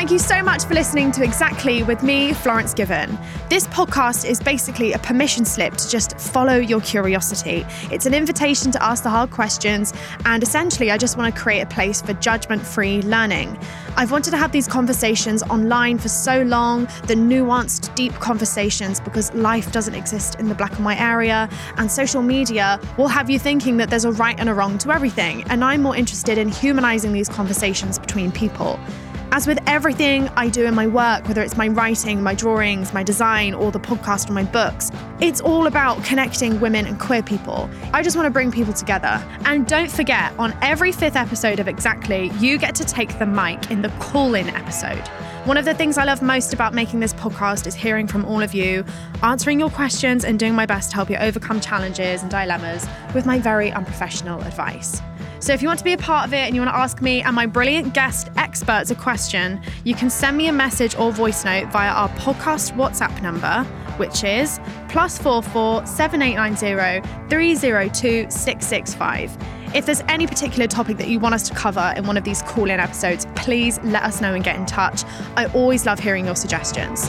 Thank you so much for listening to Exactly with me, Florence Given. This podcast is basically a permission slip to just follow your curiosity. It's an invitation to ask the hard questions, and essentially I just want to create a place for judgment-free learning. I've wanted to have these conversations online for so long, the nuanced, deep conversations, because life doesn't exist in the black and white area, and social media will have you thinking that there's a right and a wrong to everything, and I'm more interested in humanizing these conversations between people. As with everything I do in my work, whether it's my writing, my drawings, my design, or the podcast or my books, it's all about connecting women and queer people. I just want to bring people together. And don't forget, on every 5th episode of Exactly, you get to take the mic in the call-in episode. One of the things I love most about making this podcast is hearing from all of you, answering your questions, and doing my best to help you overcome challenges and dilemmas with my very unprofessional advice. So if you want to be a part of it and you want to ask me and my brilliant guest experts a question, you can send me a message or voice note via our podcast WhatsApp number, which is +44 7890 302 665. If there's any particular topic that you want us to cover in one of these call-in episodes, please let us know and get in touch. I always love hearing your suggestions.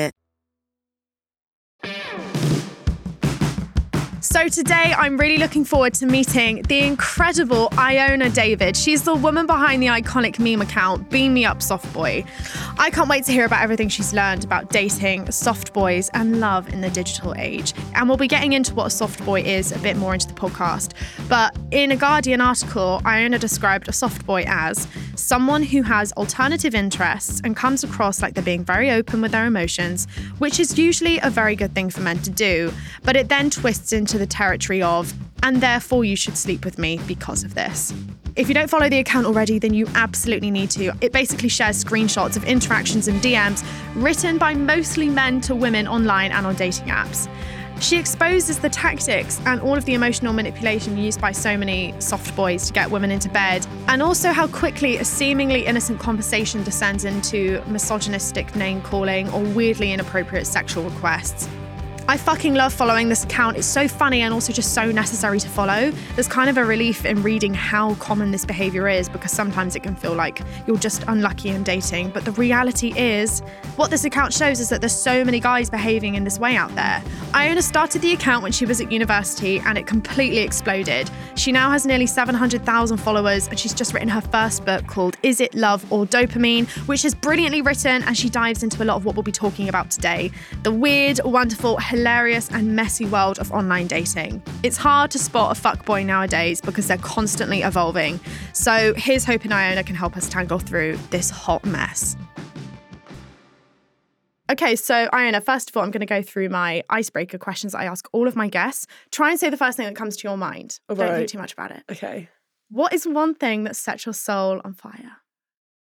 So today I'm really looking forward to meeting the incredible Iona David. She's the woman behind the iconic meme account, Beam Me Up Softboi. I can't wait to hear about everything she's learned about dating, soft boys, and love in the digital age. And we'll be getting into what a soft boy is a bit more into the podcast. But in a Guardian article, Iona described a soft boy as someone who has alternative interests and comes across like they're being very open with their emotions, which is usually a very good thing for men to do, but it then twists into the territory of, and therefore you should sleep with me because of this. If you don't follow the account already, then you absolutely need to. It basically shares screenshots of interactions and DMs written by mostly men to women online and on dating apps. She exposes the tactics and all of the emotional manipulation used by so many soft boys to get women into bed, and also how quickly a seemingly innocent conversation descends into misogynistic name-calling or weirdly inappropriate sexual requests. I fucking love following this account. It's so funny and also just so necessary to follow. There's kind of a relief in reading how common this behavior is, because sometimes it can feel like you're just unlucky in dating. But the reality is, what this account shows is that there's so many guys behaving in this way out there. Iona started the account when she was at university and it completely exploded. She now has nearly 700,000 followers and she's just written her first book called Is It Love or Dopamine, which is brilliantly written, and she dives into a lot of what we'll be talking about today. The weird, wonderful, hilarious and messy world of online dating. It's hard to spot a fuckboy nowadays because they're constantly evolving. So here's hoping Iona can help us tangle through this hot mess. Okay, so Iona, first of all, I'm going to go through my icebreaker questions that I ask all of my guests. Try and say the first thing that comes to your mind. All right. Don't think too much about it. Okay. What is one thing that sets your soul on fire?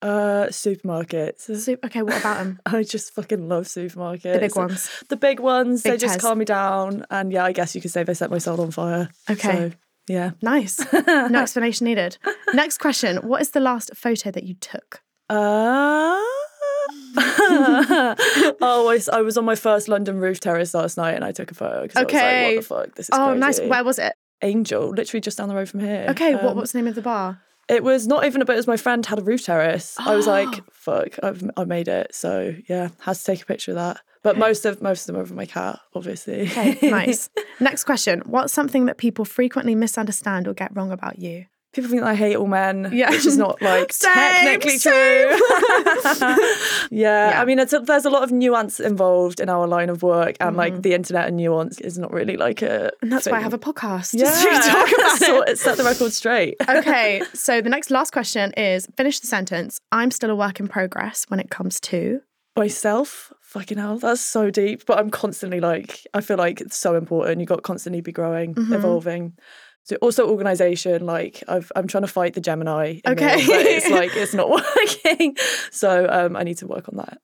Supermarkets. Okay, what about them? I just fucking love supermarkets. The big ones. The big ones. Big they just calm me down. And yeah, I guess you could say they set my soul on fire. Okay. So, yeah. Nice. No explanation needed. Next question. What is the last photo that you took? I was on my first London roof terrace last night and I took a photo because I was like, what the fuck? This is crazy. Nice. Where was it? Angel, literally just down the road from here. Okay, what's the name of the bar? It was not even a bit as my friend had a roof terrace. Oh. I was like, fuck, I made it. So yeah, had to take a picture of that. But most of them are over my cat, obviously. Okay, nice. Next question. What's something that people frequently misunderstand or get wrong about you? People think that I hate all men, which is not, like, technically true. Yeah, I mean, there's a lot of nuance involved in our line of work, and, like, the internet and nuance is not really, like, a And that's thing. Why I have a podcast. Yeah, just to talk about it. Set the record straight. Okay, so the last question is, finish the sentence, I'm still a work in progress when it comes to... myself. Fucking hell, that's so deep. But I'm constantly, like, I feel like it's so important. You've got to constantly be growing, evolving. So also organisation, like I'm trying to fight the Gemini. Me, but it's like, it's not working. So I need to work on that.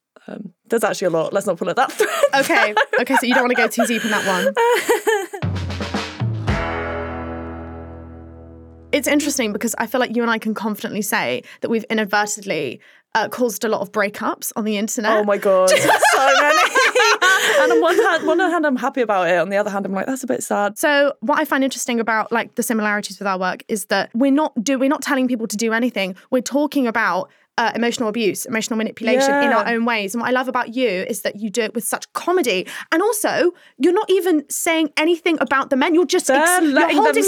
There's actually a lot. Let's not pull at that thread. Okay. Okay, so you don't want to go too deep in that one. It's interesting because I feel like you and I can confidently say that we've inadvertently caused a lot of breakups on the internet. Oh my God, so many. And on one hand, I'm happy about it. On the other hand, I'm like, that's a bit sad. So what I find interesting about like the similarities with our work is that we're not telling people to do anything. We're talking about emotional abuse, emotional manipulation in our own ways. And what I love about you is that you do it with such comedy. And also, you're not even saying anything about the men. You're just you're holding the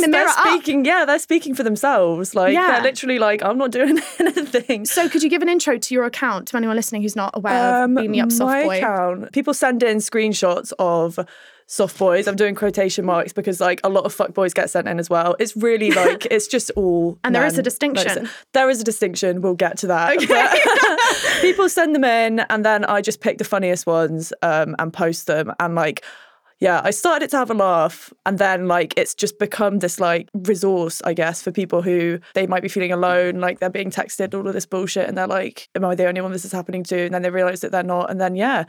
mirror up. Yeah, they're speaking for themselves. Like, they're literally like, I'm not doing anything. So could you give an intro to your account to anyone listening who's not aware of Beam Me Up Softboi? My account, people send in screenshots of... soft boys. I'm doing quotation marks because like a lot of fuck boys get sent in as well. It's really like, it's just all And men. There is a distinction. There is a distinction. We'll get to that. Okay. People send them in and then I just pick the funniest ones and post them. And like, yeah, I started it to have a laugh. And then like, it's just become this like resource, I guess, for people who they might be feeling alone. Like they're being texted all of this bullshit and they're like, am I the only one this is happening to? And then they realise that they're not. And then, yeah,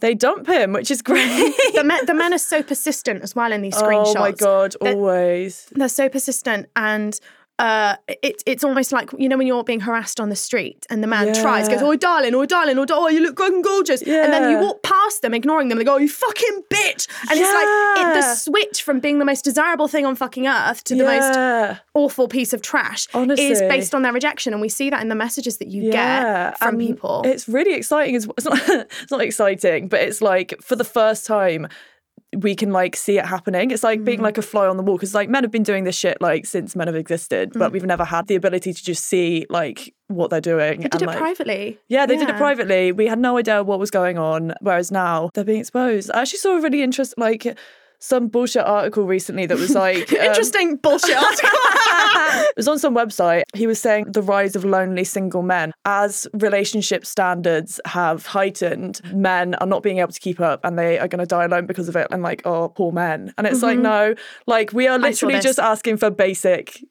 they dump him, which is great. The men are so persistent as well in these screenshots. Oh my God, always. They're so persistent and... It's almost like, you know, when you're being harassed on the street and the man tries, goes, oh, darling, you look good and gorgeous. Yeah. And then you walk past them, ignoring them. They go, oh, you fucking bitch. And it's like the switch from being the most desirable thing on fucking earth to the most awful piece of trash is based on their rejection. And we see that in the messages that you get from people. It's really exciting. It's not exciting, but it's like for the first time, we can like see it happening. It's like being like a fly on the wall because like men have been doing this shit like since men have existed, but we've never had the ability to just see like what they're doing. They did it privately. Yeah, they did it privately. We had no idea what was going on, whereas now they're being exposed. I actually saw a really interesting like some bullshit article recently that was like... interesting bullshit article. It was on some website. He was saying the rise of lonely single men. As relationship standards have heightened, men are not being able to keep up and they are going to die alone because of it. And like, oh, poor men. And it's like, no, like we are literally just asking for basic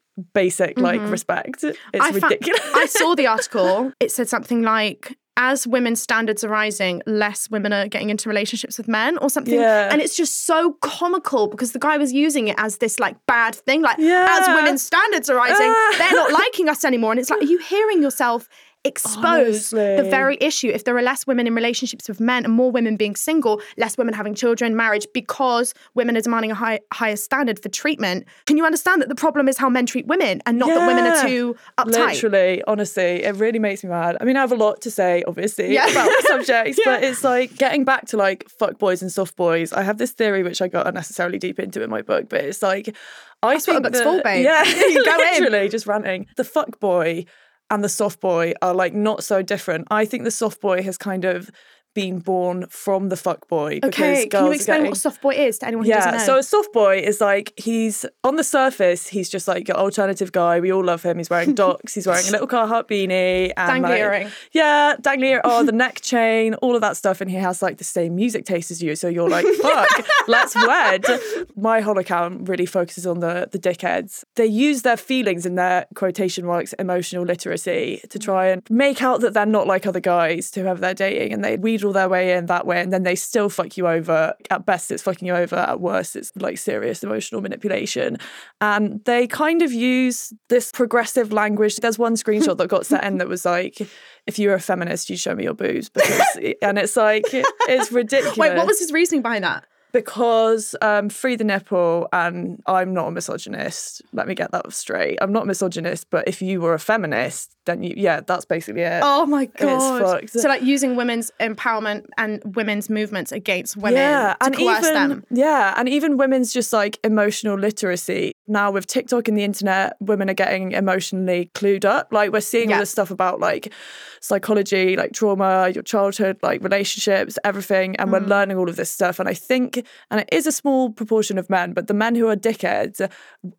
like respect. It's ridiculous. I saw the article. It said something like... as women's standards are rising, less women are getting into relationships with men or something. Yeah. And it's just so comical because the guy was using it as this like bad thing. Like as women's standards are rising, they're not liking us anymore. And it's like, are you hearing yourself expose the very issue? If there are less women in relationships with men and more women being single, less women having children, marriage, because women are demanding a higher standard for treatment, can you understand that the problem is how men treat women and not that women are too uptight? Literally, honestly, it really makes me mad. I mean, I have a lot to say, obviously, about subjects, but it's like getting back to like fuck boys and soft boys. I have this theory, which I got unnecessarily deep into in my book, but it's like, that's think what the book's for, babe. Yeah, literally, just ranting. The fuck boy and the soft boy are like not so different. I think the soft boy has kind of been born from the fuck boy. Okay, can you explain what a soft boy is to anyone who doesn't know? Yeah, so a soft boy is like, he's on the surface, he's just like an alternative guy. We all love him. He's wearing docs. He's wearing a little Carhartt beanie. And dangly earring. Yeah, dangly earring, the neck chain, all of that stuff. And he has like the same music taste as you. So you're like, fuck, let's wed. My whole account really focuses on the dickheads. They use their feelings and their quotation marks emotional literacy to try and make out that they're not like other guys to whoever they're dating. And they all their way in that way, and then they still fuck you over. At best it's fucking you over, at worst it's like serious emotional manipulation. And they kind of use this progressive language. There's one screenshot that got sent in that was like, if you were a feminist you'd show me your boobs because, and it's like, it's ridiculous. Wait, what was his reasoning behind that? Because free the nipple, and I'm not a misogynist. Let me get that straight. I'm not a misogynist, but if you were a feminist, then that's basically it. Oh my God. It's fucked. So like using women's empowerment and women's movements against women to coerce them. Yeah, and even women's just like emotional literacy. Now with TikTok and the internet, women are getting emotionally clued up. Like we're seeing all this stuff about like psychology, like trauma, your childhood, like relationships, everything. And we're learning all of this stuff. And I think, and it is a small proportion of men, but the men who are dickheads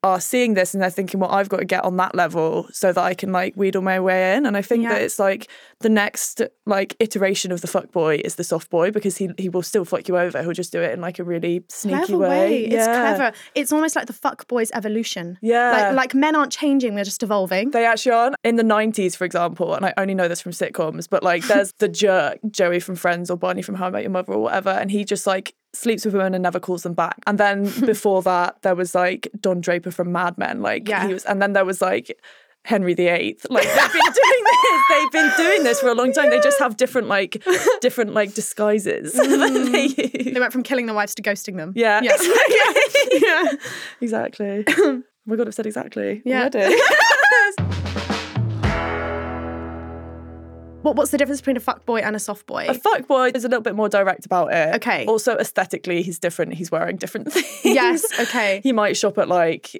are seeing this and they're thinking, well, I've got to get on that level so that I can like wheedle my way in. And I think that it's like the next like iteration of the fuckboy is the soft boy, because he will still fuck you over. He'll just do it in like a really sneaky way. Yeah. It's clever. It's almost like the fuckboy's evolution. Yeah. Like men aren't changing, they're just evolving. They actually aren't. In the 90s, for example, and I only know this from sitcoms, but like there's the jerk, Joey from Friends or Barney from How I Met Your Mother or whatever, and he just like sleeps with women and never calls them back. And then before that, there was like Don Draper from Mad Men. Like he was, and then there was like Henry VIII. Like they've been doing this. They've been doing this for a long time. Yeah. They just have different disguises. That they use. They went from killing their wives to ghosting them. Yeah. Yeah. Exactly. Yeah. Exactly. Oh my God, I've said exactly. Yeah. What's the difference between a fuckboy and a softboy? A fuckboy is a little bit more direct about it. Okay. Also, aesthetically, he's different. He's wearing different things. Yes, okay. He might shop at like...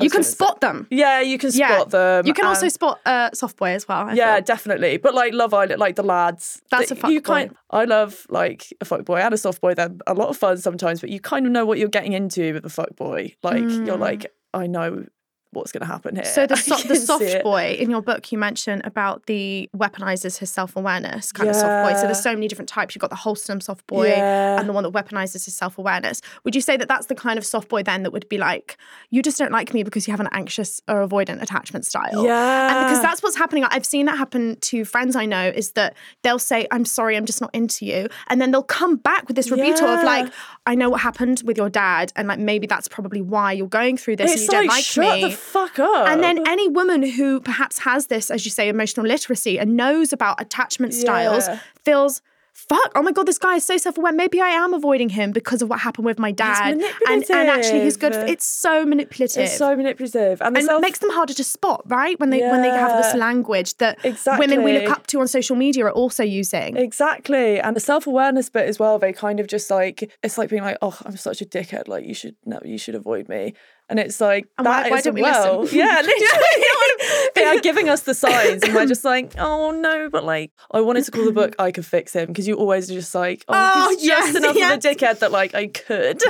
You can spot them. Yeah, you can spot them. You can also spot softboy as well. I feel. Definitely. But like Love Island, like the lads. That's a fuckboy. I love like a fuckboy and a softboy. They're a lot of fun sometimes, but you kind of know what you're getting into with a fuckboy. Like you're like, I know what's going to happen here. So the soft boy, in your book, you mention about the weaponizes his self-awareness kind of soft boy. So there's so many different types. You've got the wholesome soft boy and the one that weaponizes his self-awareness. Would you say that that's the kind of soft boy then that would be like, you just don't like me because you have an anxious or avoidant attachment style? Yeah. And because that's what's happening. I've seen that happen to friends I know, is that they'll say, I'm sorry, I'm just not into you. And then they'll come back with this rebuttal of like, I know what happened with your dad, and like maybe that's probably why you're going through this, and you don't like me. Fuck up. And then any woman who perhaps has this, as you say, emotional literacy and knows about attachment styles feels, fuck, oh my God, this guy is so self-aware. Maybe I am avoiding him because of what happened with my dad. And actually he's good. It's so manipulative. It's so manipulative. And it makes them harder to spot, right? When they have this language that women we look up to on social media are also using. Exactly. And the self-awareness bit as well, they kind of just like, it's like being like, oh, I'm such a dickhead. Like you should avoid me. And it's like, and that why is don't well. We listen? Yeah, literally. They are giving us the signs and we're just like, oh no, but like, I wanted to call the book I Could Fix Him, because you always are just like, oh he's just enough of a dickhead that like I could.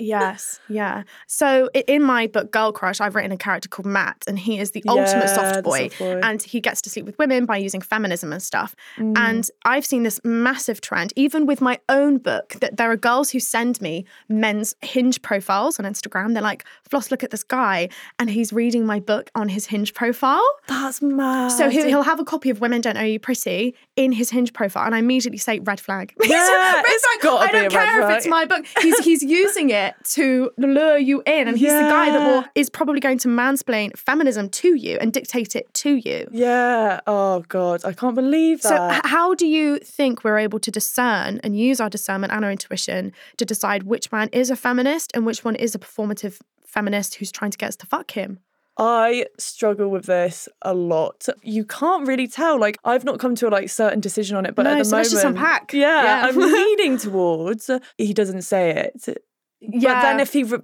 Yes, yeah. So in my book, Girl Crush, I've written a character called Matt, and he is the ultimate soft boy. And he gets to sleep with women by using feminism and stuff. And I've seen this massive trend, even with my own book, that there are girls who send me men's Hinge profiles on Instagram. They're like, look at this guy, and he's reading my book on his Hinge profile. That's mad. So he'll have a copy of Women Don't Owe You Pretty in his Hinge profile, and I immediately say red flag. Yeah, it's got to be a red flag. I don't care if it's my book. He's using it to lure you in, and he's the guy that is probably going to mansplain feminism to you and dictate it to you. Yeah. Oh God, I can't believe that. So how do you think we're able to discern and use our discernment and our intuition to decide which man is a feminist and which one is a performative feminist who's trying to get us to fuck him? I struggle with this a lot. You can't really tell. Like, I've not come to a like certain decision on it, but at the moment, let's just unpack. Yeah. I'm leaning towards he doesn't say it. Yeah.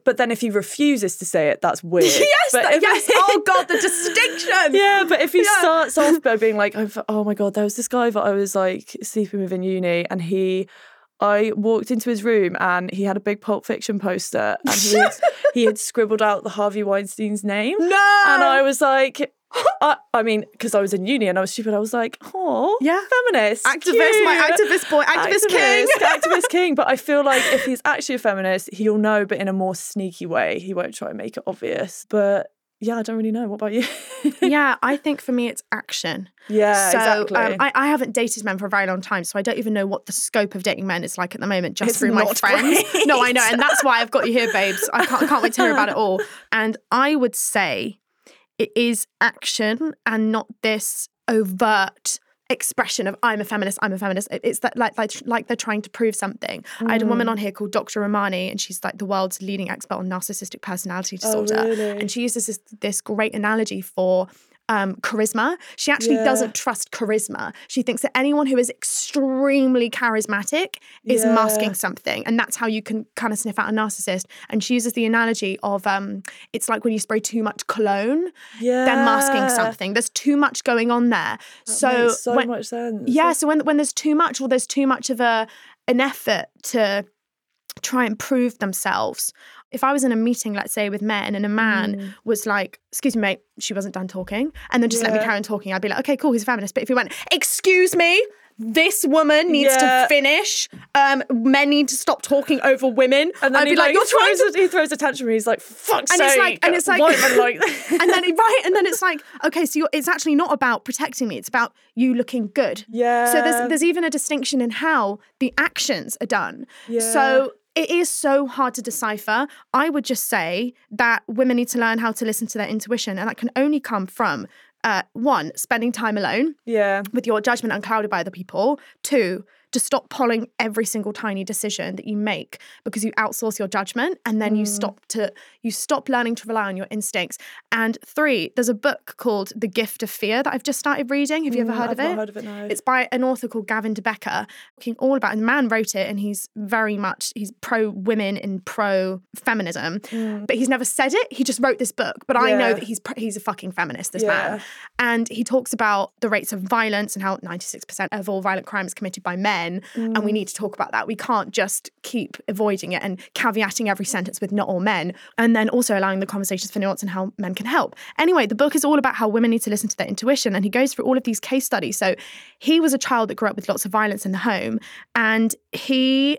But then if he refuses to say it, that's weird. Oh God, the distinction. Yeah, but if he starts off by being like, oh my God, there was this guy that I was like sleeping with in uni, and I walked into his room and he had a big Pulp Fiction poster, and he had scribbled out the Harvey Weinstein's name. No! And I was like, I mean, because I was in uni and I was stupid, I was like, feminist. Activist, cute. My activist boy, activist king. Activist king. But I feel like if he's actually a feminist, he'll know, but in a more sneaky way. He won't try and make it obvious. But I don't really know. What about you? I think for me it's action. Yeah, so, exactly. I haven't dated men for a very long time, so I don't even know what the scope of dating men is like at the moment, just through my friends. Right. No, I know, and that's why I've got you here, babes. I can't wait to hear about it all. And I would say it is action and not this overt expression of I'm a feminist. It's that like they're trying to prove something. I had a woman on here called Dr. Ramani, and she's like the world's leading expert on narcissistic personality disorder. Oh, really? And she uses this great analogy for charisma. She actually doesn't trust charisma. She thinks that anyone who is extremely charismatic is masking something, and that's how you can kind of sniff out a narcissist. And she uses the analogy of it's like when you spray too much cologne, they're masking something. There's too much going on there. That makes so much sense. Yeah, so when there's too much, or there's too much of an effort to try and prove themselves. If I was in a meeting, let's say, with men, and a man was like, excuse me, mate, she wasn't done talking, and then just let me carry on talking, I'd be like, okay, cool, he's a feminist. But if he went, excuse me, this woman needs to finish. Men need to stop talking over women. And then I'd be like, you're trying to... He throws a tantrum. He's like, fuck's sake. And it's like, and then it's like, okay, so it's actually not about protecting me. It's about you looking good. Yeah. So there's even a distinction in how the actions are done. Yeah. So it is so hard to decipher. I would just say that women need to learn how to listen to their intuition, and that can only come from one, spending time alone with your judgment unclouded by other people. Two, to stop polling every single tiny decision that you make, because you outsource your judgment, and then you stop learning to rely on your instincts. And three, there's a book called The Gift of Fear that I've just started reading. Have you ever heard of it? I've not heard of it, no. It's by an author called Gavin DeBecker, talking all about, and the man wrote it, and he's pro-women and pro-feminism, but he's never said it. He just wrote this book, but I know that he's a fucking feminist, this man. And he talks about the rates of violence and how 96% of all violent crime is committed by men. And we need to talk about that. We can't just keep avoiding it and caveating every sentence with not all men, and then also allowing the conversations for nuance and how men can help. Anyway, the book is all about how women need to listen to their intuition, and he goes through all of these case studies. So he was a child that grew up with lots of violence in the home, and he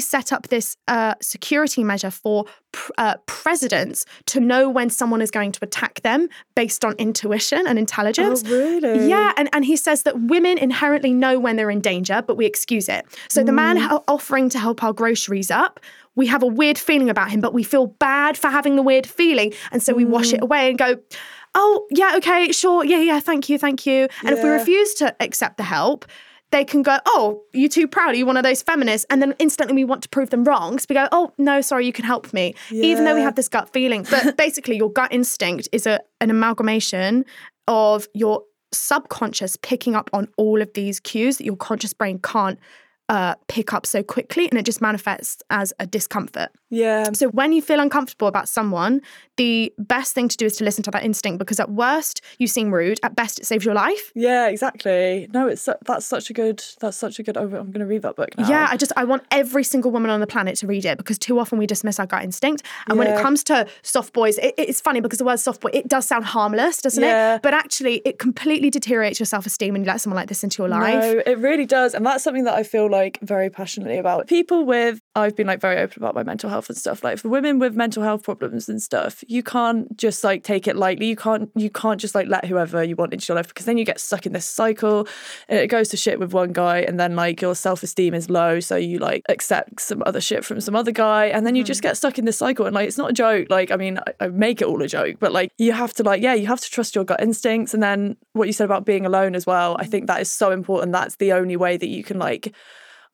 set up this security measure for presidents to know when someone is going to attack them based on intuition and intelligence. Oh, really? Yeah, and he says that women inherently know when they're in danger, but we excuse it. So the man offering to help our groceries up, we have a weird feeling about him, but we feel bad for having the weird feeling. And so we wash it away and go, oh, yeah, okay, sure, yeah, thank you. And if we refuse to accept the help, they can go, oh, you're too proud, are you one of those feminists? And then instantly we want to prove them wrong. So we go, oh, no, sorry, you can help me. Yeah. Even though we have this gut feeling. But basically your gut instinct is an amalgamation of your subconscious picking up on all of these cues that your conscious brain can't pick up so quickly, and it just manifests as a discomfort. Yeah. So when you feel uncomfortable about someone, the best thing to do is to listen to that instinct, because at worst you seem rude, at best it saves your life. Yeah, exactly. No, that's such a good. I'm going to read that book now. Yeah, I want every single woman on the planet to read it, because too often we dismiss our gut instinct. And when it comes to soft boys, it's funny because the word soft boy, it does sound harmless, doesn't it? But actually, it completely deteriorates your self-esteem when you let someone like this into your life. No, it really does, and that's something that I feel like very passionately about. I've been like very open about my mental health and stuff. Like for women with mental health problems and stuff, you can't just like take it lightly. You can't just like let whoever you want into your life, because then you get stuck in this cycle and it goes to shit with one guy, and then like your self-esteem is low, so you like accept some other shit from some other guy, and then you just get stuck in this cycle. And like, it's not a joke. Like, I mean, I make it all a joke, but like you have to trust your gut instincts. And then what you said about being alone as well, I think that is so important. That's the only way that you can like...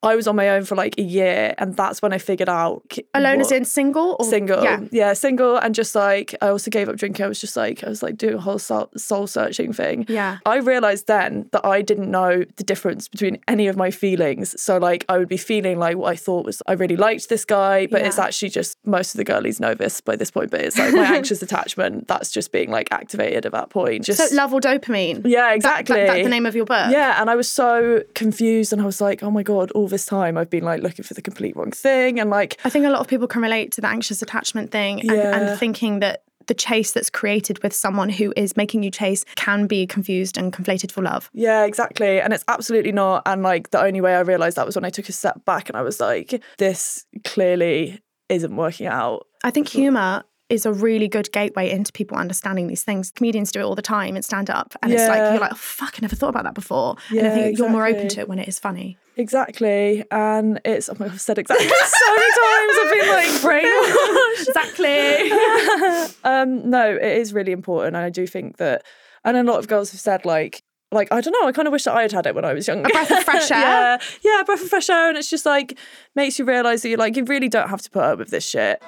I was on my own for like a year, and that's when I figured out... Alone as in single? Single. Yeah, single. And just like, I also gave up drinking. I was doing a whole soul-searching thing. Yeah. I realised then that I didn't know the difference between any of my feelings. So like, I would be feeling like what I thought was, I really liked this guy, but it's actually just, most of the girlies know this by this point, but it's like my anxious attachment that's just being like activated at that point. Just, so love or dopamine. Yeah, exactly. That's the name of your book. Yeah, and I was so confused, and I was like, oh my God, all this time I've been like looking for the complete wrong thing. And like, I think a lot of people can relate to the anxious attachment thing and thinking that the chase that's created with someone who is making you chase can be confused and conflated for love. Yeah, exactly. And it's absolutely not. And like, the only way I realised that was when I took a step back and I was like, this clearly isn't working out. I think humour is a really good gateway into people understanding these things. Comedians do it all the time and stand up, and it's like, you're like, oh fuck, I never thought about that before. Yeah, and I think you're more open to it when it is funny. Exactly. And it's, oh my God, I've said exactly so many times. I've been like brainwashed. Exactly. No, it is really important. And I do think that, and a lot of girls have said like, like, I don't know, I kind of wish that I had had it when I was younger. A breath of fresh air? Yeah, a breath of fresh air. And it's just like, makes you realise that you're like, you really don't have to put up with this shit.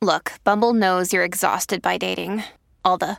Look, Bumble knows you're exhausted by dating. All the,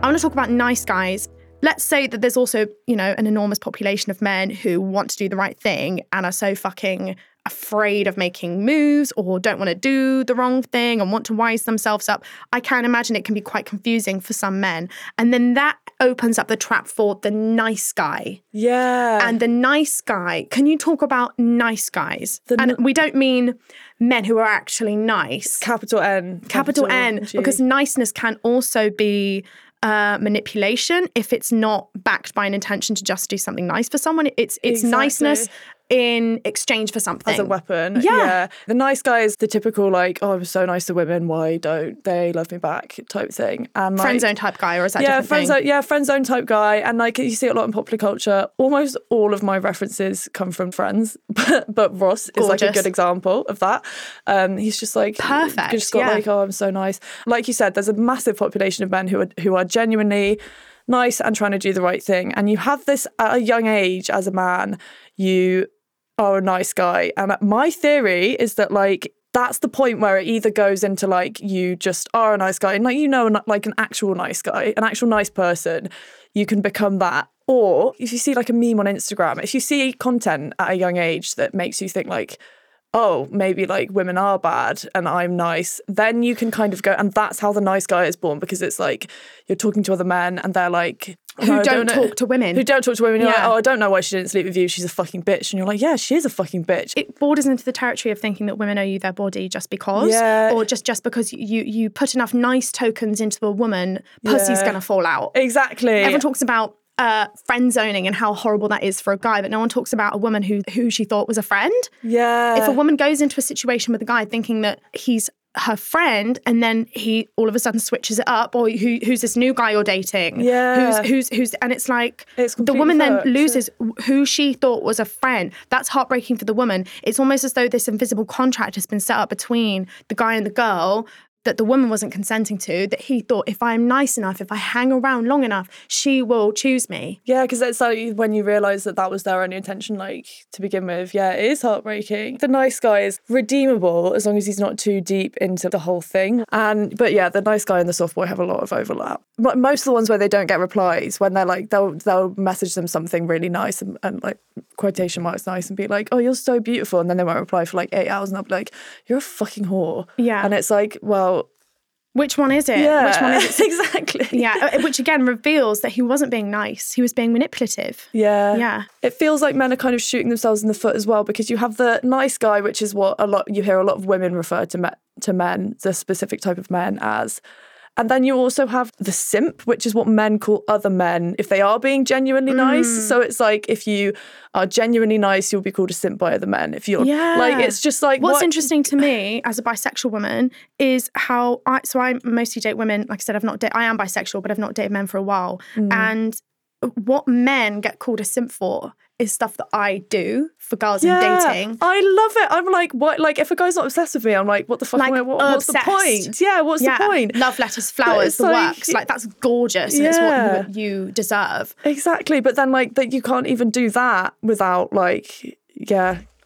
I want to talk about nice guys. Let's say that there's also, you know, an enormous population of men who want to do the right thing and are so fucking afraid of making moves or don't want to do the wrong thing and want to wise themselves up. I can imagine it can be quite confusing for some men. And then that opens up the trap for the nice guy. Yeah. And the nice guy, can you talk about nice guys? And we don't mean men who are actually nice. Capital N. Capital N. G. Because niceness can also be... manipulation if it's not backed by an intention to just do something nice for someone. It's exactly. Niceness in exchange for something. As a weapon. Yeah. The nice guy is the typical like, oh, I'm so nice to women, why don't they love me back type thing. And like, friend zone type guy, or is that different friend zone, thing? Yeah, friend zone type guy. And like you see it a lot in popular culture. Almost all of my references come from Friends, but Ross is like a good example of that. He's just like... Perfect, just got like, oh, I'm so nice. Like you said, there's a massive population of men who are genuinely nice and trying to do the right thing. And you have this at a young age as a man, you... are a nice guy. And my theory is that like that's the point where it either goes into like you just are a nice guy and like you know like an actual nice guy, an actual nice person, you can become that. Or if you see like a meme on Instagram, if you see content at a young age that makes you think like, oh, maybe like women are bad and I'm nice, then you can kind of go, and that's how the nice guy is born, because it's like you're talking to other men and they're like... Who don't talk to women. You're like, oh, I don't know why she didn't sleep with you. She's a fucking bitch. And you're like, yeah, she is a fucking bitch. It borders into the territory of thinking that women owe you their body just because. Yeah. Or just because you put enough nice tokens into a woman, pussy's going to fall out. Exactly. Everyone talks about... friend zoning and how horrible that is for a guy, but no one talks about a woman who she thought was a friend. Yeah. If a woman goes into a situation with a guy thinking that he's her friend and then he all of a sudden switches it up, or who's this new guy you're dating? Yeah. Who's and it's like it's the woman then loses who she thought was a friend. That's heartbreaking for the woman. It's almost as though this invisible contract has been set up between the guy and the girl that the woman wasn't consenting to, that he thought, if I'm nice enough, if I hang around long enough, she will choose me. Yeah, because that's like when you realise that was their only intention, like, to begin with. Yeah, it is heartbreaking. The nice guy is redeemable as long as he's not too deep into the whole thing. But yeah, the nice guy and the soft boy have a lot of overlap. Most of the ones where they don't get replies, when they're like, they'll message them something really nice and like, quotation marks nice, and be like, oh, you're so beautiful. And then they won't reply for like 8 hours, and they'll be like, you're a fucking whore. Yeah. And it's like, well, which one is it? Yeah. Which one is it? Exactly. Yeah, which again reveals that he wasn't being nice. He was being manipulative. Yeah. Yeah. It feels like men are kind of shooting themselves in the foot as well, because you have the nice guy, which is what you hear a lot of women refer to men, the specific type of men as. And then you also have the simp, which is what men call other men if they are being genuinely nice. So it's like, if you are genuinely nice, you'll be called a simp by other men. If you're like, it's just like... What's interesting to me as a bisexual woman is how I mostly date women. Like I said, I am bisexual, but I've not dated men for a while. And what men get called a simp for is stuff that I do for girls in dating. I love it. I'm like, what? Like, if a guy's not obsessed with me, I'm like, what the fuck? Like, what's the point? Yeah, what's the point? Love letters, flowers, the like, works. Like, that's gorgeous, and it's what you deserve. Exactly. But then, like, that you can't even do that without, like,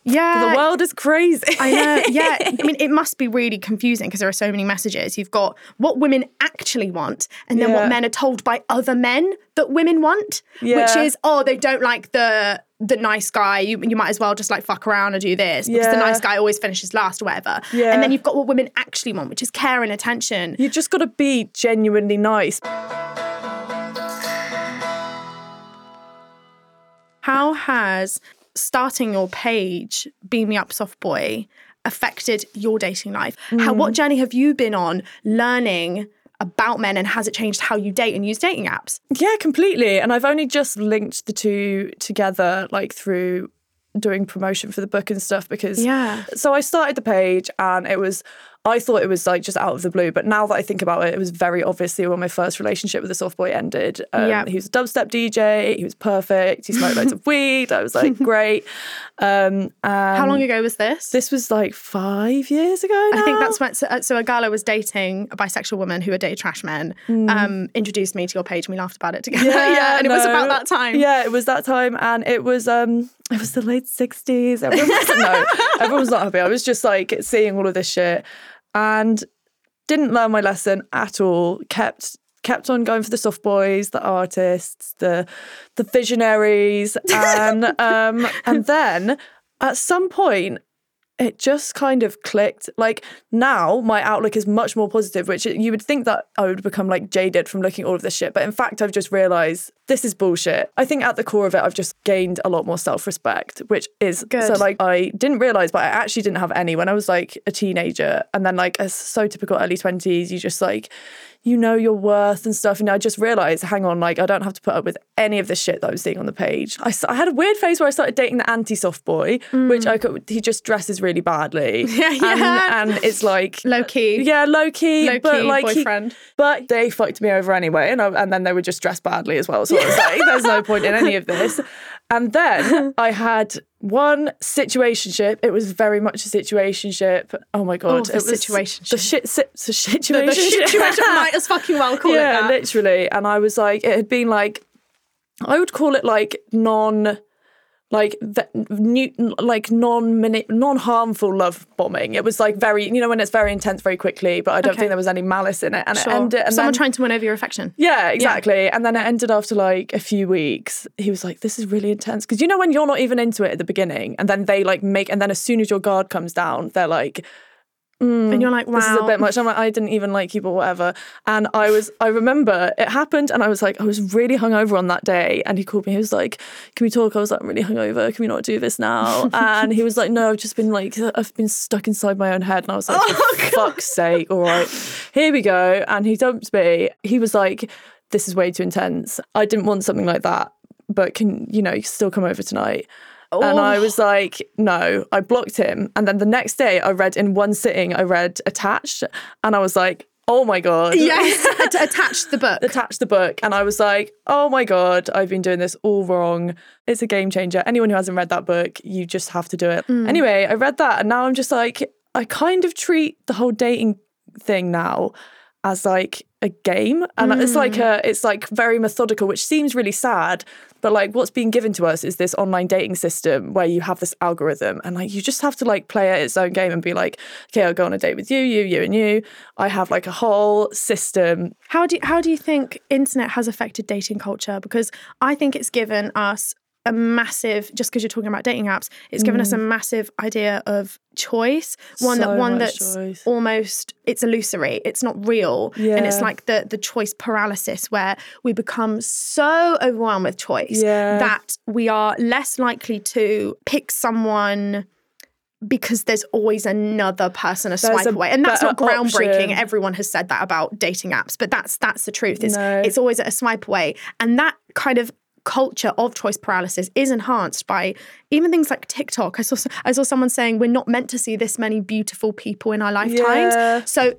the world is crazy. I know. Yeah. I mean, it must be really confusing because there are so many messages. You've got what women actually want, and then what men are told by other men that women want, which is, oh, they don't like the nice guy. You might as well just like fuck around or do this because the nice guy always finishes last or whatever. Yeah. And then you've got what women actually want, which is care and attention. You just got to be genuinely nice. How has starting your page, Beam Me Up Softboi, affected your dating life? What journey have you been on learning about men, and has it changed how you date and use dating apps? Yeah, completely. And I've only just linked the two together, like through doing promotion for the book and stuff, because so I started the page and I thought it was like just out of the blue, but now that I think about it, it was very obviously when my first relationship with a soft boy ended. He was a dubstep DJ, he was perfect, he smoked loads of weed. I was like, great. How long ago was this? This was like 5 years ago now. I think that's when, so a girl I was dating, a bisexual woman who had dated trash men, introduced me to your page and we laughed about it together. It was about that time. Yeah, it was that time, and it was the late 60s. Everyone was not happy. I was just like seeing all of this shit. And didn't learn my lesson at all. Kept on going for the soft boys, the artists, the visionaries, and and then at some point it just kind of clicked. Like, now my outlook is much more positive, which you would think that I would become like jaded from looking at all of this shit. But in fact, I've just realised this is bullshit. I think at the core of it, I've just gained a lot more self-respect, which is good. So like, I didn't realise, but I actually didn't have any when I was like a teenager. And then like, it's so typical early 20s, you just like, you know your worth and stuff. And I just realised, hang on, like, I don't have to put up with any of this shit that I was seeing on the page. I had a weird phase where I started dating the anti-soft boy, which he just dresses really badly. And it's like... Low-key. Yeah, low-key. Low-key but like boyfriend. But they fucked me over anyway. And then they were just dressed badly as well. So I was like, there's no point in any of this. And then I had one situationship. It was very much a situationship. Oh my God. It was a situationship. The situation. The situation might as fucking well call it that. Yeah, literally. And I was like, it had been like, I would call it like non-harmful love bombing. It was like very, you know, when it's very intense very quickly, but I don't think there was any malice in it. And it ended. And someone trying to win over your affection. Yeah, exactly. Yeah. And then it ended after like a few weeks. He was like, this is really intense. Because you know when you're not even into it at the beginning, and then they like make, and then as soon as your guard comes down, they're like... and you're like, wow. This is a bit much. I'm like, I didn't even like you, but whatever. And I remember it happened and I was like, I was really hungover on that day. And he called me. He was like, can we talk? I was like, I'm really hungover. Can we not do this now? And he was like, no, I've been stuck inside my own head. And I was like, for fuck's sake. All right, here we go. And he dumped me. He was like, this is way too intense. I didn't want something like that, but you can still come over tonight. And I was like, no, I blocked him. And then the next day I read Attached. And I was like, oh my God. Yes, Attached the book. Attached the book. And I was like, oh my God, I've been doing this all wrong. It's a game changer. Anyone who hasn't read that book, you just have to do it. Anyway, I read that. And now I'm just like, I kind of treat the whole dating thing now as like a game. And it's like very methodical, which seems really sad. But like, what's being given to us is this online dating system where you have this algorithm and like, you just have to like play at its own game and be like, okay, I'll go on a date with you and you. I have like a whole system. How do you think internet has affected dating culture? Because I think it's given us a massive, just because you're talking about dating apps, it's given us a massive idea of choice. One that's almost, it's illusory, it's not real. Yeah. And it's like the choice paralysis where we become so overwhelmed with choice that we are less likely to pick someone because there's always another person a swipe away. And that's not groundbreaking. Option. Everyone has said that about dating apps, but that's the truth. It's always a swipe away. And that kind of culture of choice paralysis is enhanced by even things like TikTok. I saw someone saying we're not meant to see this many beautiful people in our lifetimes. Yeah. So,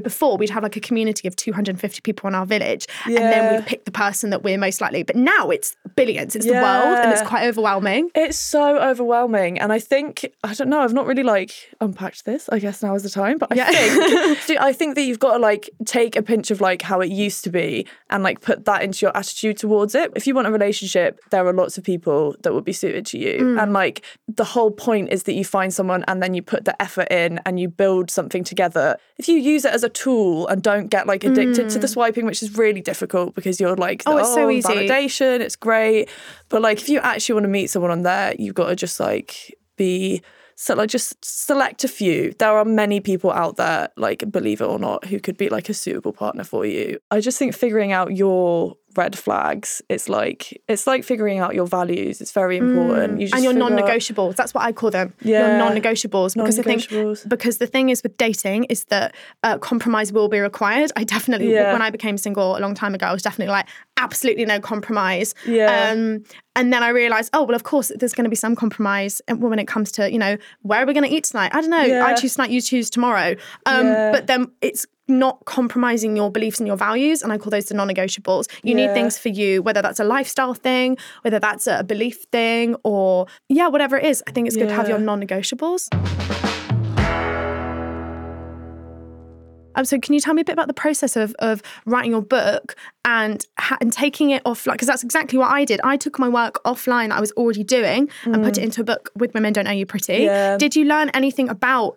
before we'd have like a community of 250 people in our village, and then we'd pick the person that we're most likely. But now it's billions. It's the world, and it's quite overwhelming. It's so overwhelming. And I think, I don't know, I've not really like unpacked this. I guess now is the time. But I think that you've got to like take a pinch of like how it used to be and like put that into your attitude towards it. If you want to relationship, there are lots of people that would be suited to you, and like the whole point is that you find someone and then you put the effort in and you build something together. If you use it as a tool and don't get like addicted to the swiping, which is really difficult because you're like, it's so easy, validation, it's great, but like if you actually want to meet someone on there, you've got to just like be so like just select a few. There are many people out there, like believe it or not, who could be like a suitable partner for you. I just think figuring out your red flags, it's like figuring out your values. It's very important. You just and your non-negotiables. That's what I call them. Yeah. Your non-negotiables. Because the thing is with dating is that compromise will be required. I definitely, when I became single a long time ago, I was definitely like, absolutely no compromise. Yeah. And then I realised, of course, there's going to be some compromise when it comes to, where are we going to eat tonight? I don't know. Yeah. I choose tonight, you choose tomorrow. But then it's not compromising your beliefs and your values, and I call those the non-negotiables. You need things for you, whether that's a lifestyle thing, whether that's a belief thing, or whatever it is. I think it's good to have your non-negotiables. So can you tell me a bit about the process of writing your book and taking it offline? Because that's exactly what I did. I took my work offline that I was already doing and put it into a book with Women Don't Owe You Pretty. Yeah. Did you learn anything about...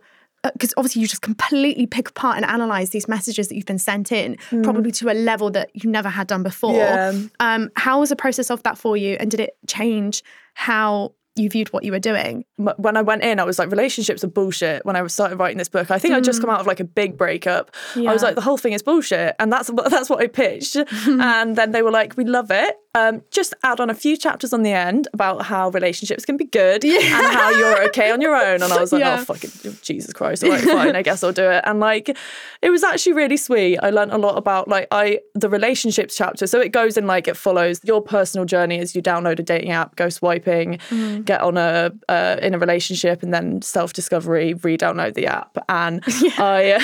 Because obviously you just completely pick apart and analyse these messages that you've been sent in, probably to a level that you never had done before. Yeah. How was the process of that for you? And did it change how you viewed what you were doing? When I went in, I was like, relationships are bullshit. When I started writing this book, I think I'd just come out of like a big breakup. Yeah. I was like, the whole thing is bullshit. And that's what I pitched. And then they were like, we love it. Just add on a few chapters on the end about how relationships can be good and how you're okay on your own. And I was like, oh, fucking Jesus Christ. All right, fine, I guess I'll do it. And like, it was actually really sweet. I learned a lot about like the relationships chapter. So it goes in like, it follows your personal journey as you download a dating app, go swiping, get on in a relationship, and then self-discovery, re-download the app. And I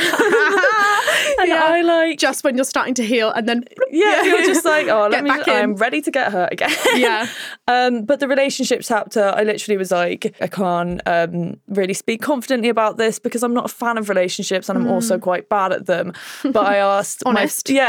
like... Just when you're starting to heal and then... Yeah, you're just like, I'm ready to get hurt again. Yeah. But the relationship chapter, I literally was like, I can't really speak confidently about this because I'm not a fan of relationships and I'm also quite bad at them. But I asked... Honest. We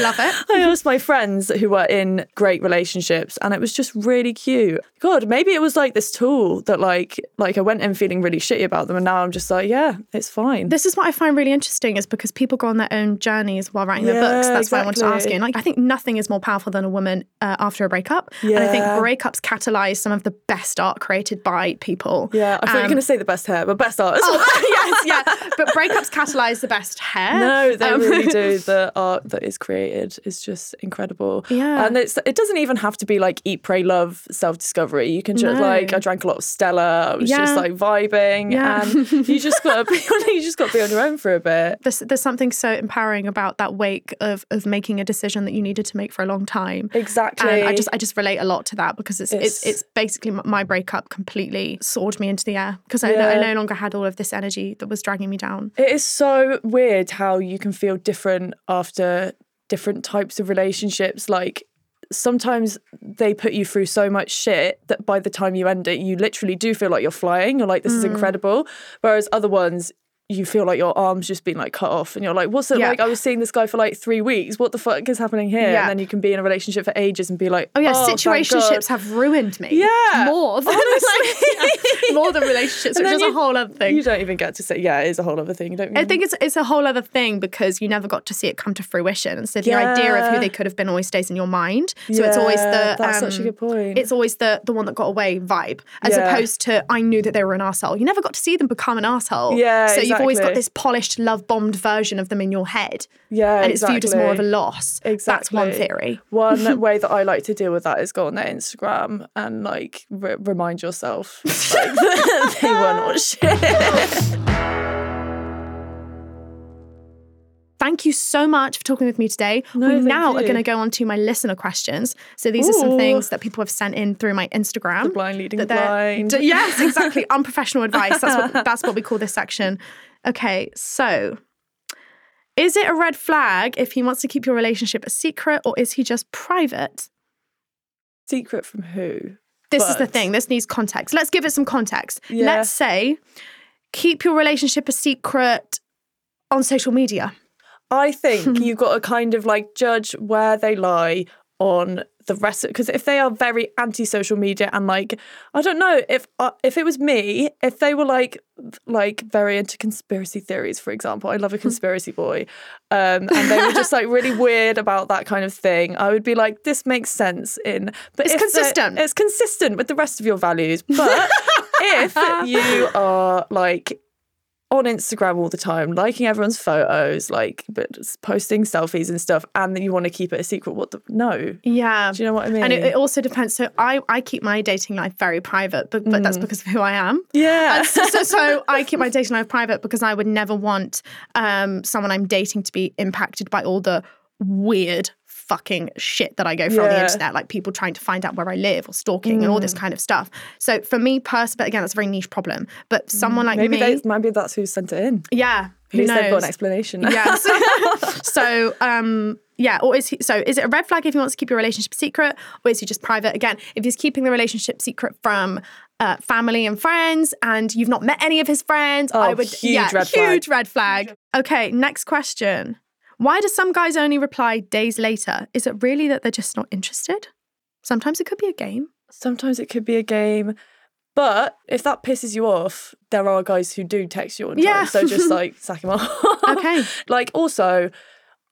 love it. I asked my friends who were in great relationships and it was just really cute. God, maybe it was like this tool that like I went in feeling really shitty about them and now I'm just like, yeah, it's fine. This is what I find really interesting is because people go on their own journeys while writing their books. That's why I wanted to ask you. And like, I think nothing is more powerful than a woman after a breakup. Yeah. And I think breakups catalyse some of the best art created by people. Yeah, I thought you were going to say the best hair, but best art as well. Oh, yes. But breakups catalyse the best hair. No, they really do. The art that is created is just incredible. Yeah. And it doesn't even have to be like eat, pray, love, self-discovery. You can just like, I drank a lot of Stella. I was just like vibing. Yeah. And you just got to be on your own for a bit. There's something so empowering about that wake of making a decision that you needed to make for a long time. Exactly. And I just relate a lot to that because it's basically my breakup completely soared me into the air because I no longer had all of this energy that was dragging me down. It is so weird how you can feel different after different types of relationships. Like sometimes they put you through so much shit that by the time you end it, you literally do feel like you're flying. You're like, this is incredible. Whereas other ones, you feel like your arm's just been like cut off and you're like, what's it like? I was seeing this guy for like 3 weeks. What the fuck is happening here? Yeah. And then you can be in a relationship for ages and be like, situationships have ruined me. Yeah. More than, more than relationships, which is a whole other thing. You don't even get to say, it is a whole other thing. I think it's a whole other thing because you never got to see it come to fruition. And so the idea of who they could have been always stays in your mind. So it's always the... That's such a good point. It's always the one that got away vibe as opposed to I knew that they were an arsehole. You never got to see them become an arsehole. Yeah, so exactly. You've always got this polished, love-bombed version of them in your head. Yeah, and it's viewed as more of a loss. Exactly. That's one theory. One way that I like to deal with that is go on their Instagram and, like, remind yourself like, they weren't what shit. Thank you so much for talking with me today. We are going to go on to my listener questions. So these are some things that people have sent in through my Instagram. The blind leading blind. Yes, exactly. Unprofessional advice. That's what we call this section. Okay, so is it a red flag if he wants to keep your relationship a secret, or is he just private? Secret from who? This is the thing. This needs context. Let's give it some context. Yeah. Let's say keep your relationship a secret on social media. I think you've got to kind of like judge where they lie on the rest of, because if they are very anti-social media and like, I don't know, if it was me, if they were like very into conspiracy theories, for example, I love a conspiracy boy, and they were just like really weird about that kind of thing, I would be like, this makes sense in, but it's consistent. It's consistent with the rest of your values. But if you are like on Instagram all the time, liking everyone's photos, like but posting selfies and stuff, and then you want to keep it a secret. No. Yeah. Do you know what I mean? And it also depends. So I keep my dating life very private, but that's because of who I am. Yeah. So I keep my dating life private because I would never want someone I'm dating to be impacted by all the weird fucking shit that I go through on the internet, like people trying to find out where I live or stalking and all this kind of stuff. So for me personally, again, that's a very niche problem. But someone like maybe me... Maybe that's who sent it in. Yeah. Who knows? They've got an explanation. Yeah. So, yeah. Or is it a red flag if he wants to keep your relationship secret, or is he just private? Again, if he's keeping the relationship secret from family and friends and you've not met any of his friends, huge red flag. Okay, next question. Why do some guys only reply days later? Is it really that they're just not interested? Sometimes it could be a game. But if that pisses you off, there are guys who do text you on time. Yeah. So just like sack him off. Okay. Like also,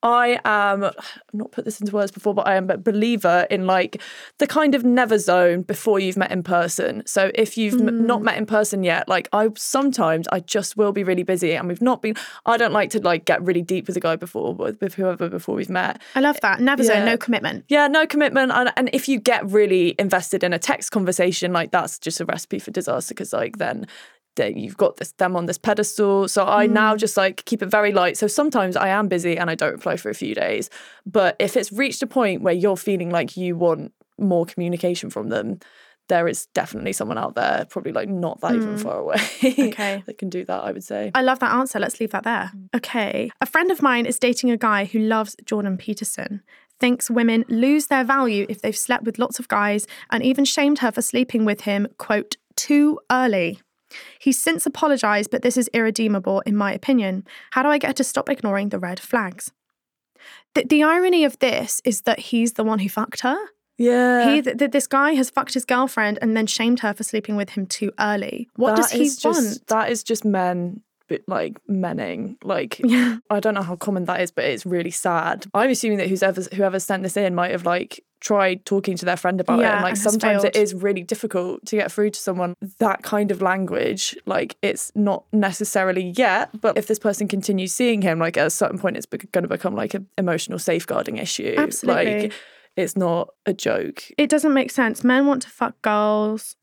I am, I've not put this into words before, but I am a believer in like the kind of never zone before you've met in person. So if you've not met in person yet, like I just will be really busy and we've not been, I don't like to like get really deep with a guy before we've met. I love that. Never zone, no commitment. Yeah, no commitment. And if you get really invested in a text conversation, like that's just a recipe for disaster because like then you've got them on this pedestal. So I now just like keep it very light. So sometimes I am busy and I don't reply for a few days. But if it's reached a point where you're feeling like you want more communication from them, there is definitely someone out there, probably like not that even far away, that can do that, I would say. I love that answer. Let's leave that there. Okay. A friend of mine is dating a guy who loves Jordan Peterson, thinks women lose their value if they've slept with lots of guys, and even shamed her for sleeping with him, quote, too early. He's since apologised, but this is irredeemable, in my opinion. How do I get her to stop ignoring the red flags? The irony of this is that he's the one who fucked her. Yeah. This guy has fucked his girlfriend and then shamed her for sleeping with him too early. What does he want? That is just men, like, menning. Like, yeah. I don't know how common that is, but it's really sad. I'm assuming that whoever sent this in might have, like, tried talking to their friend about it, and like sometimes it is really difficult to get through to someone that kind of language. Like it's not necessarily yet, but if this person continues seeing him, like at a certain point it's going to become like an emotional safeguarding issue. Absolutely. Like it's not a joke. It doesn't make sense. Men want to fuck girls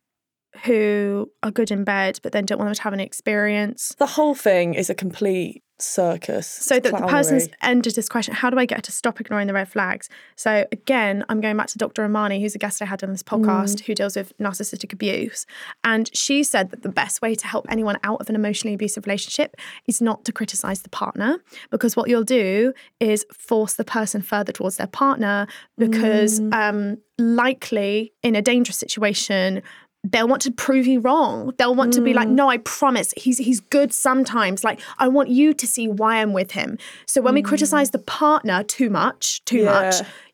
who are good in bed but then don't want them to have an experience. The whole thing is a complete circus. So the person's ended this question, how do I get her to stop ignoring the red flags? So again, I'm going back to Dr. Ramani, who's a guest I had on this podcast, who deals with narcissistic abuse. And she said that the best way to help anyone out of an emotionally abusive relationship is not to criticize the partner, because what you'll do is force the person further towards their partner, because likely in a dangerous situation, they'll want to prove you wrong. They'll want to be like, no, I promise. He's good sometimes. Like, I want you to see why I'm with him. So when we criticize the partner too much,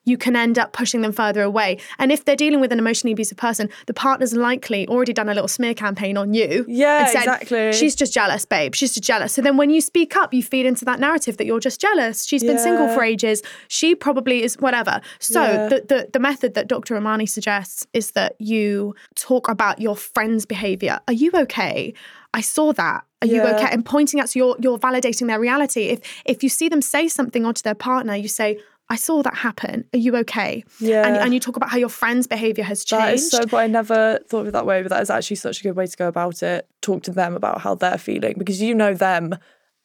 you can end up pushing them further away. And if they're dealing with an emotionally abusive person, the partner's likely already done a little smear campaign on you. Yeah, and said, exactly. She's just jealous, babe. She's just jealous. So then when you speak up, you feed into that narrative that you're just jealous. She's been single for ages. She probably is whatever. So the method that Dr. Ramani suggests is that you talk about your friend's behavior. Are you okay? I saw that. Are you okay? And pointing out, so you're validating their reality. If you see them say something onto their partner, you say, I saw that happen. Are you okay? Yeah. And you talk about how your friend's behaviour has changed. That is so, but I never thought of it that way, but that is actually such a good way to go about it. Talk to them about how they're feeling, because you know them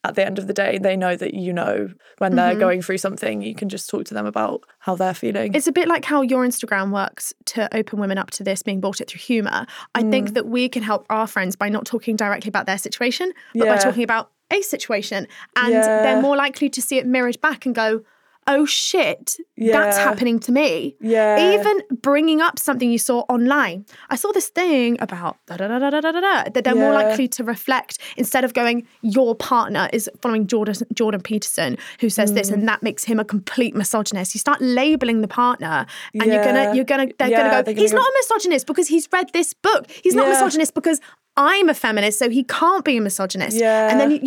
at the end of the day. They know that you know when they're going through something. You can just talk to them about how they're feeling. It's a bit like how your Instagram works to open women up to this, being brought it through humour. I think that we can help our friends by not talking directly about their situation, but by talking about a situation. And they're more likely to see it mirrored back and go, oh shit, that's happening to me. Yeah. Even bringing up something you saw online. I saw this thing about da-da-da-da-da-da-da. That they're more likely to reflect, instead of going, your partner is following Jordan Peterson, who says this, and that makes him a complete misogynist. You start labeling the partner, and they're gonna go, he's not a misogynist because he's read this book. He's not a misogynist because I'm a feminist, so he can't be a misogynist. Yeah. And then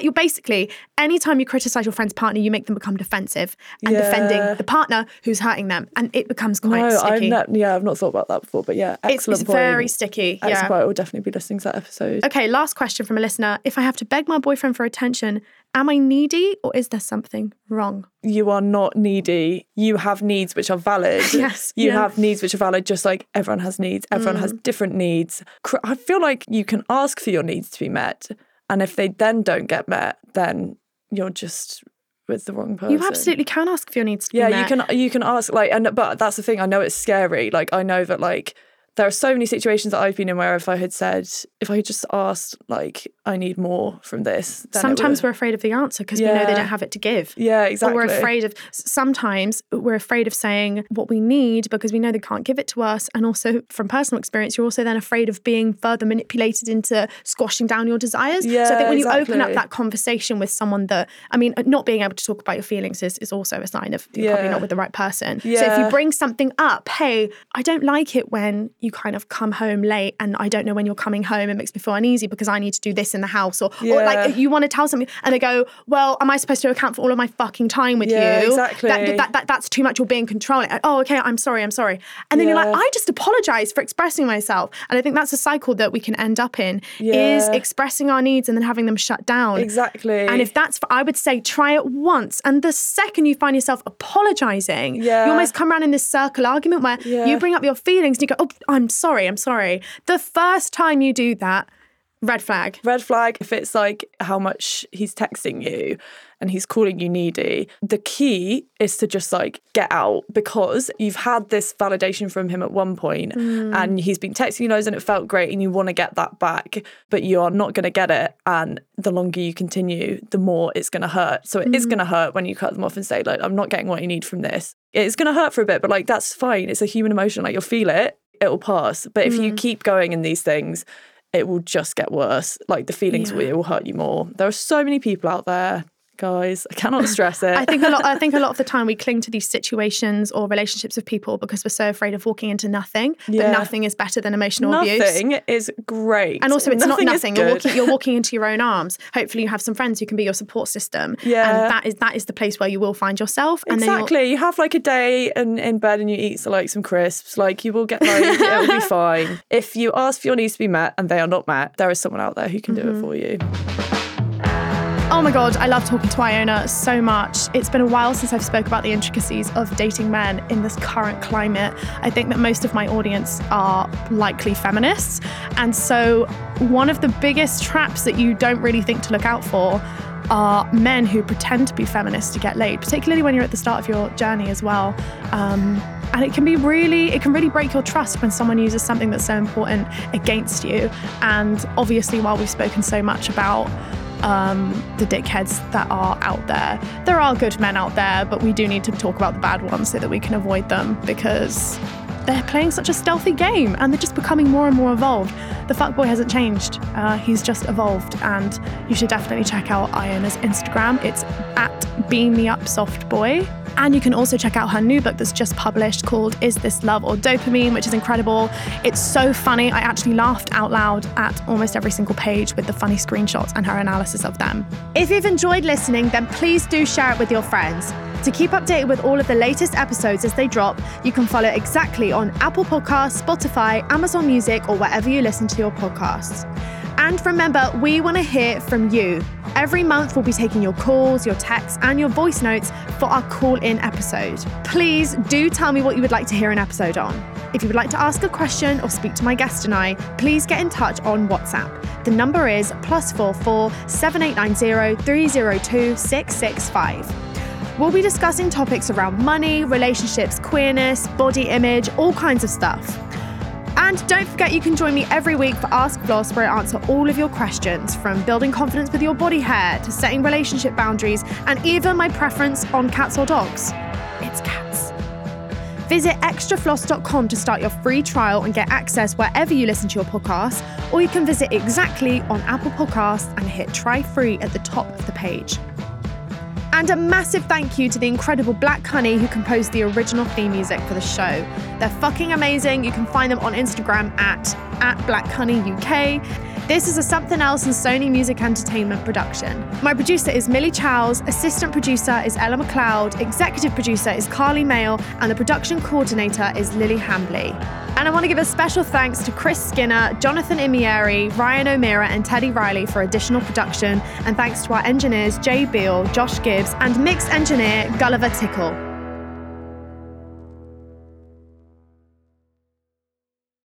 you basically, anytime you criticize your friend's partner, you make them become defensive and defending the partner who's hurting them. And it becomes quite sticky. I've not thought about that before, but excellent point. It's very sticky. Excellent point. I will definitely be listening to that episode. Okay, last question from a listener. If I have to beg my boyfriend for attention, am I needy or is there something wrong? You are not needy. You have needs which are valid. Yes. You have needs which are valid, just like everyone has needs. Everyone has different needs. I feel like you can ask for your needs to be met. And if they then don't get met, then you're just with the wrong person. You absolutely can ask for your needs to be met. You can ask, but that's the thing. I know it's scary. I know that, there are so many situations that I've been in where if I had just asked, I need more from this. Sometimes we're afraid of the answer because we know they don't have it to give. Yeah, exactly. Or we're afraid of saying what we need because we know they can't give it to us. And also from personal experience, you're also then afraid of being further manipulated into squashing down your desires. Yeah, so I think when you open up that conversation with someone that, not being able to talk about your feelings is also a sign of you're probably not with the right person. Yeah. So if you bring something up, hey, I don't like it when you kind of come home late and I don't know when you're coming home. It makes me feel uneasy because I need to do this in the house. Or you want to tell something and they go, well, am I supposed to account for all of my fucking time with you? Exactly. That's too much. You're being controlling. Oh, okay, I'm sorry. And then you're like, I just apologise for expressing myself. And I think that's a cycle that we can end up in, is expressing our needs and then having them shut down. Exactly. And if that's, I would say, try it once. And the second you find yourself apologising, you almost come around in this circle argument where you bring up your feelings and you go, oh, I'm sorry. The first time you do that, red flag. If it's how much he's texting you and he's calling you needy, the key is to just get out, because you've had this validation from him at one point and he's been texting you loads and it felt great and you want to get that back, but you are not going to get it. And the longer you continue, the more it's going to hurt. So it is going to hurt when you cut them off and say, I'm not getting what you need from this. It's going to hurt for a bit, but that's fine. It's a human emotion. You'll feel it. It will pass. But if you keep going in these things, it will just get worse. The feelings will hurt you more. There are so many people out there, guys. I cannot stress it. I think a lot of the time we cling to these situations or relationships with people because we're so afraid of walking into nothing. Yeah. But nothing is better than emotional abuse. Nothing is great. And also, it's nothing not nothing. You're walking into your own arms. Hopefully, you have some friends who can be your support system. Yeah. And that is the place where you will find yourself. And exactly. Then you have a day and in bed and you eat some crisps. You will get it'll be fine. If you ask for your needs to be met and they are not met, there is someone out there who can do it for you. Oh my God, I love talking to Iona so much. It's been a while since I've spoke about the intricacies of dating men in this current climate. I think that most of my audience are likely feminists. And so one of the biggest traps that you don't really think to look out for are men who pretend to be feminists to get laid, particularly when you're at the start of your journey as well. And it can really break your trust when someone uses something that's so important against you. And obviously, while we've spoken so much about the dickheads that are out there, there are good men out there, but we do need to talk about the bad ones so that we can avoid them, because they're playing such a stealthy game and they're just becoming more and more evolved. The fuckboy hasn't changed. He's just evolved. And you should definitely check out Iona's Instagram. It's at Beam Me Up Softboi. And you can also check out her new book that's just published called Is This Love or Dopamine, which is incredible. It's so funny. I actually laughed out loud at almost every single page with the funny screenshots and her analysis of them. If you've enjoyed listening, then please do share it with your friends. To keep updated with all of the latest episodes as they drop, you can follow Exactly on Apple Podcasts, Spotify, Amazon Music, or wherever you listen to your podcasts. And remember, we want to hear from you. Every month, we'll be taking your calls, your texts, and your voice notes for our call-in episode. Please do tell me what you would like to hear an episode on. If you would like to ask a question or speak to my guest and I, please get in touch on WhatsApp. The number is +44 7890 302 665. We'll be discussing topics around money, relationships, queerness, body image, all kinds of stuff. And don't forget, you can join me every week for Ask Floss, where I answer all of your questions, from building confidence with your body hair to setting relationship boundaries, and even my preference on cats or dogs. It's cats. Visit extrafloss.com to start your free trial and get access wherever you listen to your podcast, or you can visit Exactly on Apple Podcasts and hit try free at the top of the page. And a massive thank you to the incredible Black Honey, who composed the original theme music for the show. They're fucking amazing. You can find them on Instagram at @BlackHoneyUK. This is a Something Else and Sony Music Entertainment production. My producer is Millie Chowles, assistant producer is Ella McLeod, executive producer is Carly Mail, and the production coordinator is Lily Hambley. And I want to give a special thanks to Chris Skinner, Jonathan Imieri, Ryan O'Meara, and Teddy Riley for additional production. And thanks to our engineers, Jay Beale, Josh Gibbs, and mix engineer, Gulliver Tickle.